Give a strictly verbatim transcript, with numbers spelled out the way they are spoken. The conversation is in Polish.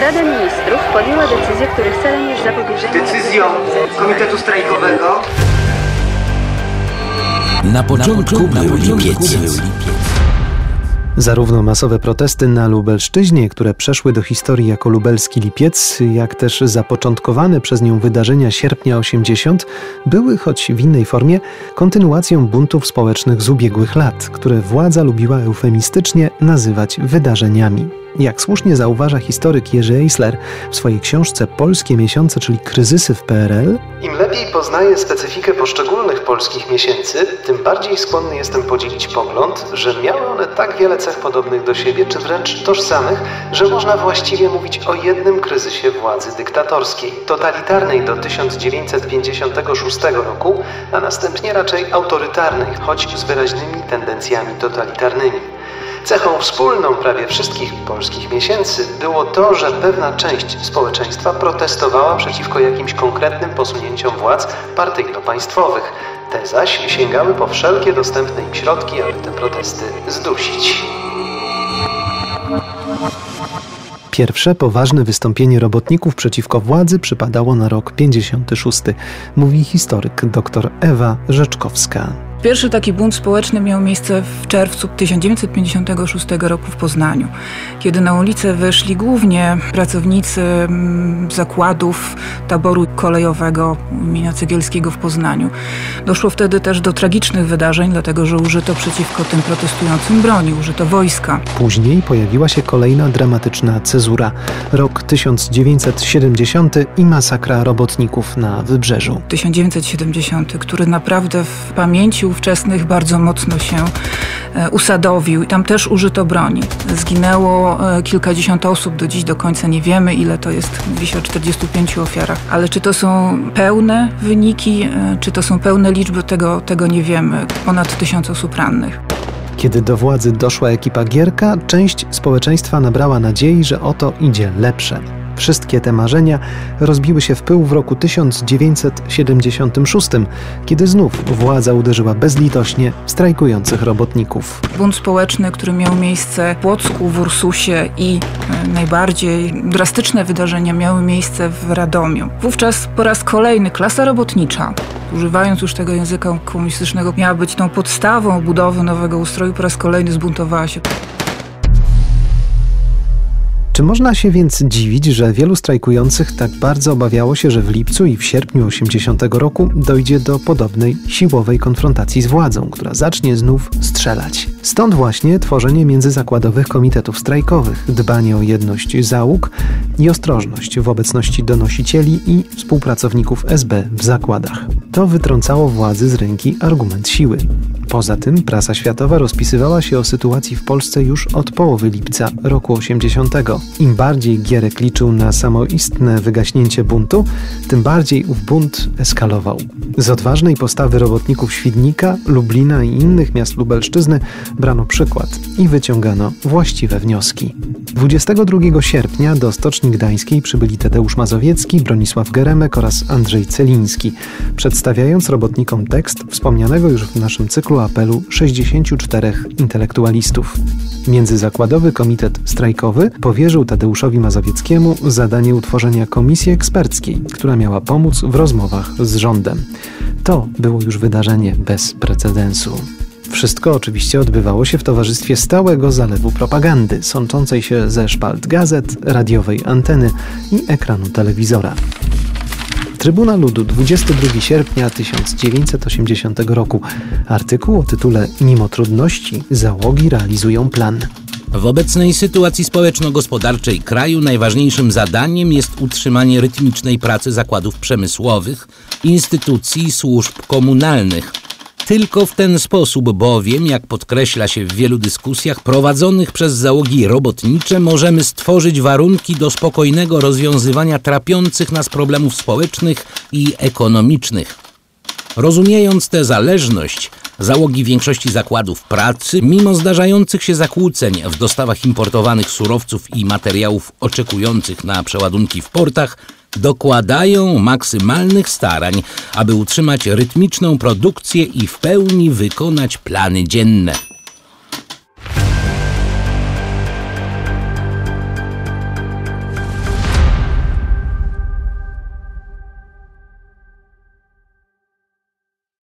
Rada Ministrów podjęła decyzję, których celem jest zapobieżenie... Decyzją Komitetu Strajkowego... Na początku był lipiec. Zarówno masowe protesty na Lubelszczyźnie, które przeszły do historii jako lubelski lipiec, jak też zapoczątkowane przez nią wydarzenia sierpnia osiemdziesiątego były, choć w innej formie, kontynuacją buntów społecznych z ubiegłych lat, które władza lubiła eufemistycznie nazywać wydarzeniami. Jak słusznie zauważa historyk Jerzy Eisler w swojej książce Polskie miesiące, czyli kryzysy w P R L, im lepiej poznaję specyfikę poszczególnych polskich miesięcy, tym bardziej skłonny jestem podzielić pogląd, że miały one tak wiele cech podobnych do siebie, czy wręcz tożsamych, że można właściwie mówić o jednym kryzysie władzy dyktatorskiej, totalitarnej do tysiąc dziewięćset pięćdziesiątego szóstego roku, a następnie raczej autorytarnej, choć z wyraźnymi tendencjami totalitarnymi. Cechą wspólną prawie wszystkich polskich miesięcy było to, że pewna część społeczeństwa protestowała przeciwko jakimś konkretnym posunięciom władz partyjno-państwowych. Te zaś sięgały po wszelkie dostępne im środki, aby te protesty zdusić. Pierwsze poważne wystąpienie robotników przeciwko władzy przypadało na rok pięćdziesiąty szósty, mówi historyk dr Ewa Rzeczkowska. Pierwszy taki bunt społeczny miał miejsce w czerwcu tysiąc dziewięćset pięćdziesiątego szóstego roku w Poznaniu, kiedy na ulicę wyszli głównie pracownicy zakładów taboru kolejowego im. Cegielskiego w Poznaniu. Doszło wtedy też do tragicznych wydarzeń, dlatego że użyto przeciwko tym protestującym broni, użyto wojska. Później pojawiła się kolejna dramatyczna cezura. Rok tysiąc dziewięćset siedemdziesiąty i masakra robotników na Wybrzeżu. tysiąc dziewięćset siedemdziesiąty, który naprawdę w pamięci ówczesnych bardzo mocno się usadowił. Tam też użyto broni. Zginęło kilkadziesiąt osób, do dziś do końca nie wiemy, ile to jest. Mówi się o czterdziestu pięciu ofiarach. Ale czy to są pełne wyniki, czy to są pełne liczby, tego, tego nie wiemy. Ponad tysiąc osób rannych. Kiedy do władzy doszła ekipa Gierka, część społeczeństwa nabrała nadziei, że oto idzie lepsze. Wszystkie te marzenia rozbiły się w pył w roku tysiąc dziewięćset siedemdziesiątym szóstym, kiedy znów władza uderzyła bezlitośnie w strajkujących robotników. Bunt społeczny, który miał miejsce w Płocku, w Ursusie i najbardziej drastyczne wydarzenia miały miejsce w Radomiu. Wówczas po raz kolejny klasa robotnicza, używając już tego języka komunistycznego, miała być tą podstawą budowy nowego ustroju, po raz kolejny zbuntowała się. Czy można się więc dziwić, że wielu strajkujących tak bardzo obawiało się, że w lipcu i w sierpniu osiemdziesiątego roku dojdzie do podobnej siłowej konfrontacji z władzą, która zacznie znów strzelać? Stąd właśnie tworzenie międzyzakładowych komitetów strajkowych, dbanie o jedność załóg i ostrożność w obecności donosicieli i współpracowników S B w zakładach. To wytrącało władzy z ręki argument siły. Poza tym prasa światowa rozpisywała się o sytuacji w Polsce już od połowy lipca roku osiemdziesiątego. Im bardziej Gierek liczył na samoistne wygaśnięcie buntu, tym bardziej ów bunt eskalował. Z odważnej postawy robotników Świdnika, Lublina i innych miast Lubelszczyzny brano przykład i wyciągano właściwe wnioski. dwudziestego drugiego sierpnia do Stoczni Gdańskiej przybyli Tadeusz Mazowiecki, Bronisław Geremek oraz Andrzej Celiński, przedstawiając robotnikom tekst wspomnianego już w naszym cyklu apelu sześćdziesięciu czterech intelektualistów. Międzyzakładowy Komitet Strajkowy powierzył Tadeuszowi Mazowieckiemu zadanie utworzenia komisji eksperckiej, która miała pomóc w rozmowach z rządem. To było już wydarzenie bez precedensu. Wszystko oczywiście odbywało się w towarzystwie stałego zalewu propagandy, sączącej się ze szpalt gazet, radiowej anteny i ekranu telewizora. Trybuna Ludu, dwudziestego drugiego sierpnia tysiąc dziewięćset osiemdziesiątego roku. Artykuł o tytule „Mimo trudności załogi realizują plan”. W obecnej sytuacji społeczno-gospodarczej kraju najważniejszym zadaniem jest utrzymanie rytmicznej pracy zakładów przemysłowych, instytucji i służb komunalnych. Tylko w ten sposób bowiem, jak podkreśla się w wielu dyskusjach prowadzonych przez załogi robotnicze, możemy stworzyć warunki do spokojnego rozwiązywania trapiących nas problemów społecznych i ekonomicznych. Rozumiejąc tę zależność, załogi większości zakładów pracy, mimo zdarzających się zakłóceń w dostawach importowanych surowców i materiałów oczekujących na przeładunki w portach, dokładają maksymalnych starań, aby utrzymać rytmiczną produkcję i w pełni wykonać plany dzienne.